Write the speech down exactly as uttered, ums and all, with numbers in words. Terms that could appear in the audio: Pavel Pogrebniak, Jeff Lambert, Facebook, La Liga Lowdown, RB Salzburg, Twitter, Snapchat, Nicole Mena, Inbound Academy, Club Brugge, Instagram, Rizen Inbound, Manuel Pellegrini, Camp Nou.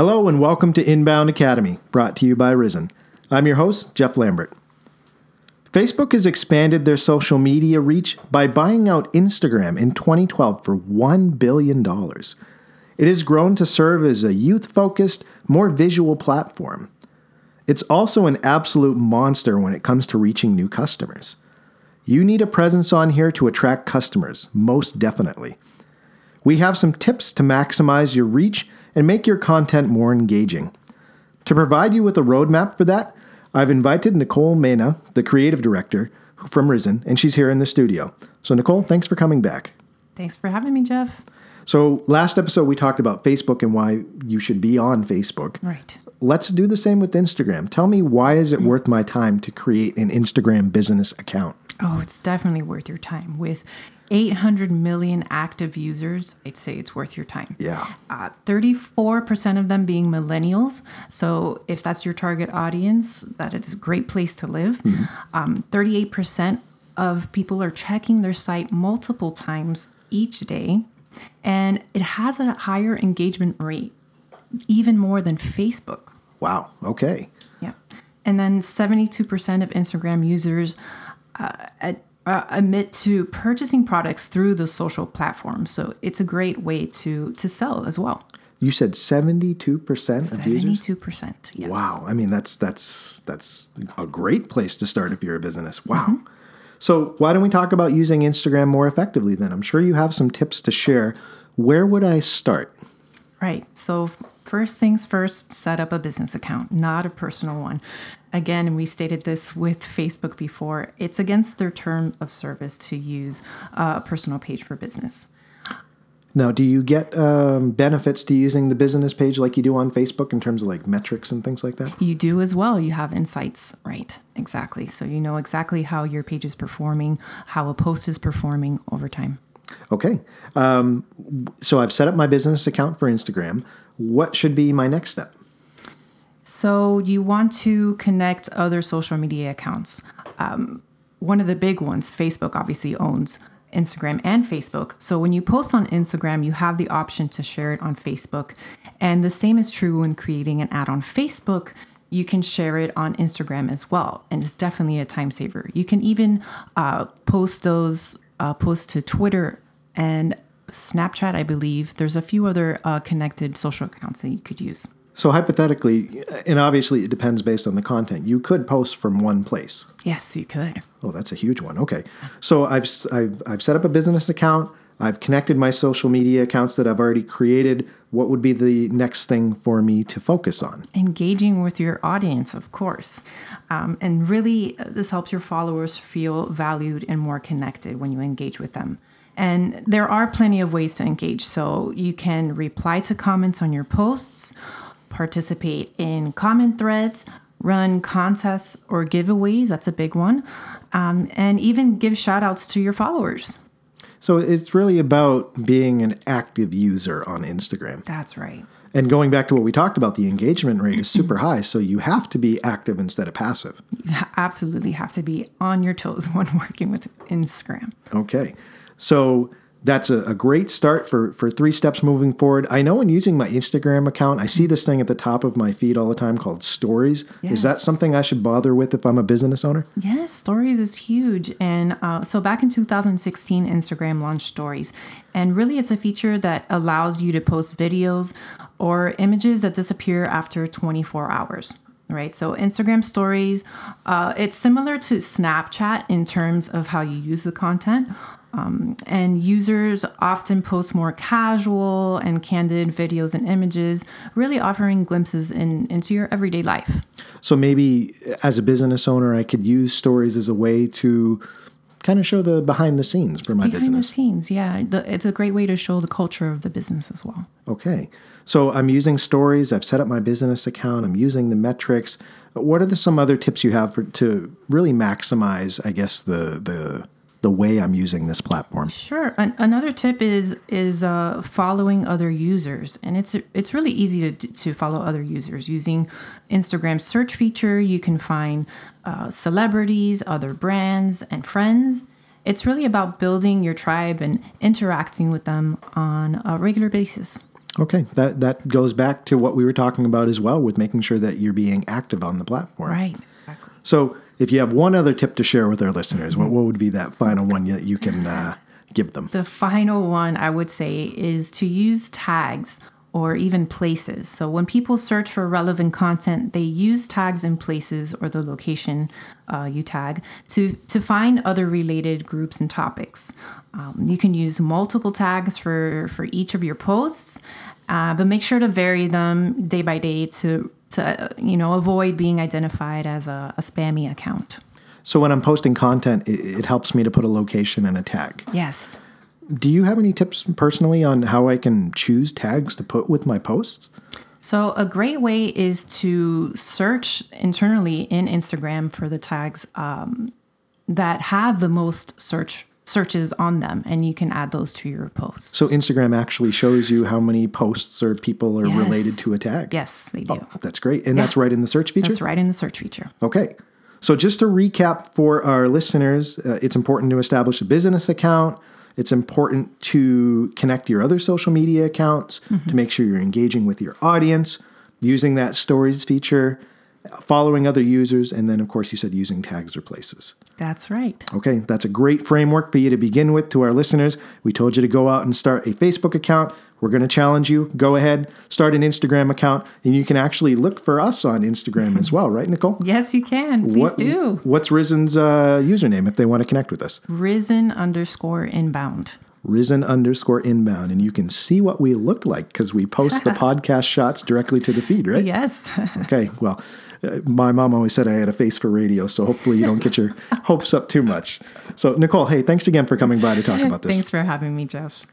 Hello and welcome to Inbound Academy, brought to you by Rizen. I'm your host, Jeff Lambert. Facebook has expanded their social media reach by buying out Instagram in twenty twelve for one billion dollars. It has grown to serve as a youth-focused, more visual platform. It's also an absolute monster when it comes to reaching new customers. You need a presence on here to attract customers, most definitely. We have some tips to maximize your reach and make your content more engaging. To provide you with a roadmap for that, I've invited Nicole Mena, the creative director from Rizen, and she's here in the studio. So Nicole, thanks for coming back. Thanks for having me, Jeff. So last episode we talked about Facebook and why you should be on Facebook. Right. Let's do the same with Instagram. Tell me, why is it worth my time to create an Instagram business account? Oh, it's definitely worth your time. With eight hundred million active users, I'd say it's worth your time. Yeah. Uh, thirty-four percent of them being millennials. So if that's your target audience, that is a great place to live. Mm-hmm. Um, thirty-eight percent of people are checking their site multiple times each day. And it has a higher engagement rate, even more than Facebook. Wow. Okay. Yeah. And then seventy-two percent of Instagram users uh, at Uh, admit to purchasing products through the social platform. So it's a great way to to sell as well. You said seventy-two percent of users? seventy-two percent, yes. Wow. I mean, that's that's that's a great place to start if you're a business. Wow. Mm-hmm. So why don't we talk about using Instagram more effectively then? I'm sure you have some tips to share. Where would I start? Right. So first things first, set up a business account, not a personal one. Again, we stated this with Facebook before, it's against their term of service to use a personal page for business. Now, do you get um, benefits to using the business page like you do on Facebook in terms of like metrics and things like that? You do as well. You have insights, right? Exactly. So you know exactly how your page is performing, how a post is performing over time. Okay. Um, so I've set up my business account for Instagram. What should be my next step? So you want to connect other social media accounts. Um, one of the big ones, Facebook obviously owns Instagram and Facebook. So when you post on Instagram, you have the option to share it on Facebook. And the same is true when creating an ad on Facebook. You can share it on Instagram as well. And it's definitely a time saver. You can even uh, post those, uh, post to Twitter and Snapchat, I believe. There's a few other uh, connected social accounts that you could use. So hypothetically, and obviously it depends based on the content, you could post from one place. Yes, you could. Oh, that's a huge one. Okay. So I've I've I've set up a business account. I've connected my social media accounts that I've already created. What would be the next thing for me to focus on? Engaging with your audience, of course. Um, and really, this helps your followers feel valued and more connected when you engage with them. And there are plenty of ways to engage. So you can reply to comments on your posts, participate in comment threads, run contests or giveaways. That's a big one. Um, and even give shout outs to your followers. So it's really about being an active user on Instagram. That's right. And going back to what we talked about, the engagement rate is super high. So you have to be active instead of passive. You absolutely have to be on your toes when working with Instagram. Okay. So that's a, a great start for, for three steps moving forward. I know in using my Instagram account, I see this thing at the top of my feed all the time called stories. Yes. Is that something I should bother with if I'm a business owner? Yes, stories is huge. And uh, so back in two thousand sixteen, Instagram launched stories. And really, it's a feature that allows you to post videos or images that disappear after twenty-four hours. Right. So Instagram stories, uh, it's similar to Snapchat in terms of how you use the content. Um, and users often post more casual and candid videos and images, really offering glimpses in, into your everyday life. So maybe as a business owner, I could use stories as a way to kind of show the behind the scenes for my behind business. Behind the scenes, yeah. The, it's a great way to show the culture of the business as well. Okay. So I'm using stories. I've set up my business account. I'm using the metrics. What are the, some other tips you have for, to really maximize, I guess, the the... the way I'm using this platform? Sure. An- another tip is is uh, following other users. And it's it's really easy to, to follow other users. Using Instagram search feature, you can find uh, celebrities, other brands, and friends. It's really about building your tribe and interacting with them on a regular basis. Okay. That that goes back to what we were talking about as well with making sure that you're being active on the platform. Right. Exactly. So if you have one other tip to share with our listeners, mm-hmm. what, what would be that final one that you can uh, give them? The final one I would say is to use tags or even places. So when people search for relevant content, they use tags in places or the location uh, you tag to, to find other related groups and topics. Um, you can use multiple tags for, for each of your posts, uh, but make sure to vary them day by day to, to you know, avoid being identified as a, a spammy account. So when I'm posting content, it, it helps me to put a location and a tag. Yes. Do you have any tips personally on how I can choose tags to put with my posts? So a great way is to search internally in Instagram for the tags um, that have the most search searches on them, and you can add those to your posts. So Instagram actually shows you how many posts or people are yes. related to a tag? Yes, they do. Oh, that's great. And yeah. that's right in the search feature? That's right in the search feature. Okay. So just to recap for our listeners, uh, it's important to establish a business account. It's important to connect your other social media accounts mm-hmm. to make sure you're engaging with your audience, using that stories feature, following other users, and then, of course, you said using tags or places. That's right. Okay, that's a great framework for you to begin with to our listeners. We told you to go out and start a Facebook account. We're going to challenge you. Go ahead, start an Instagram account, and you can actually look for us on Instagram as well, right, Nicole? Yes, you can. Please what, do. What's Rizen's uh, username if they want to connect with us? Rizen underscore inbound. Rizen underscore inbound. And you can see what we look like because we post the podcast shots directly to the feed, right? Yes. Okay. Well, uh, my mom always said I had a face for radio, so hopefully you don't get your hopes up too much. So, Nicole, hey, thanks again for coming by to talk about this. Thanks for having me, Jeff.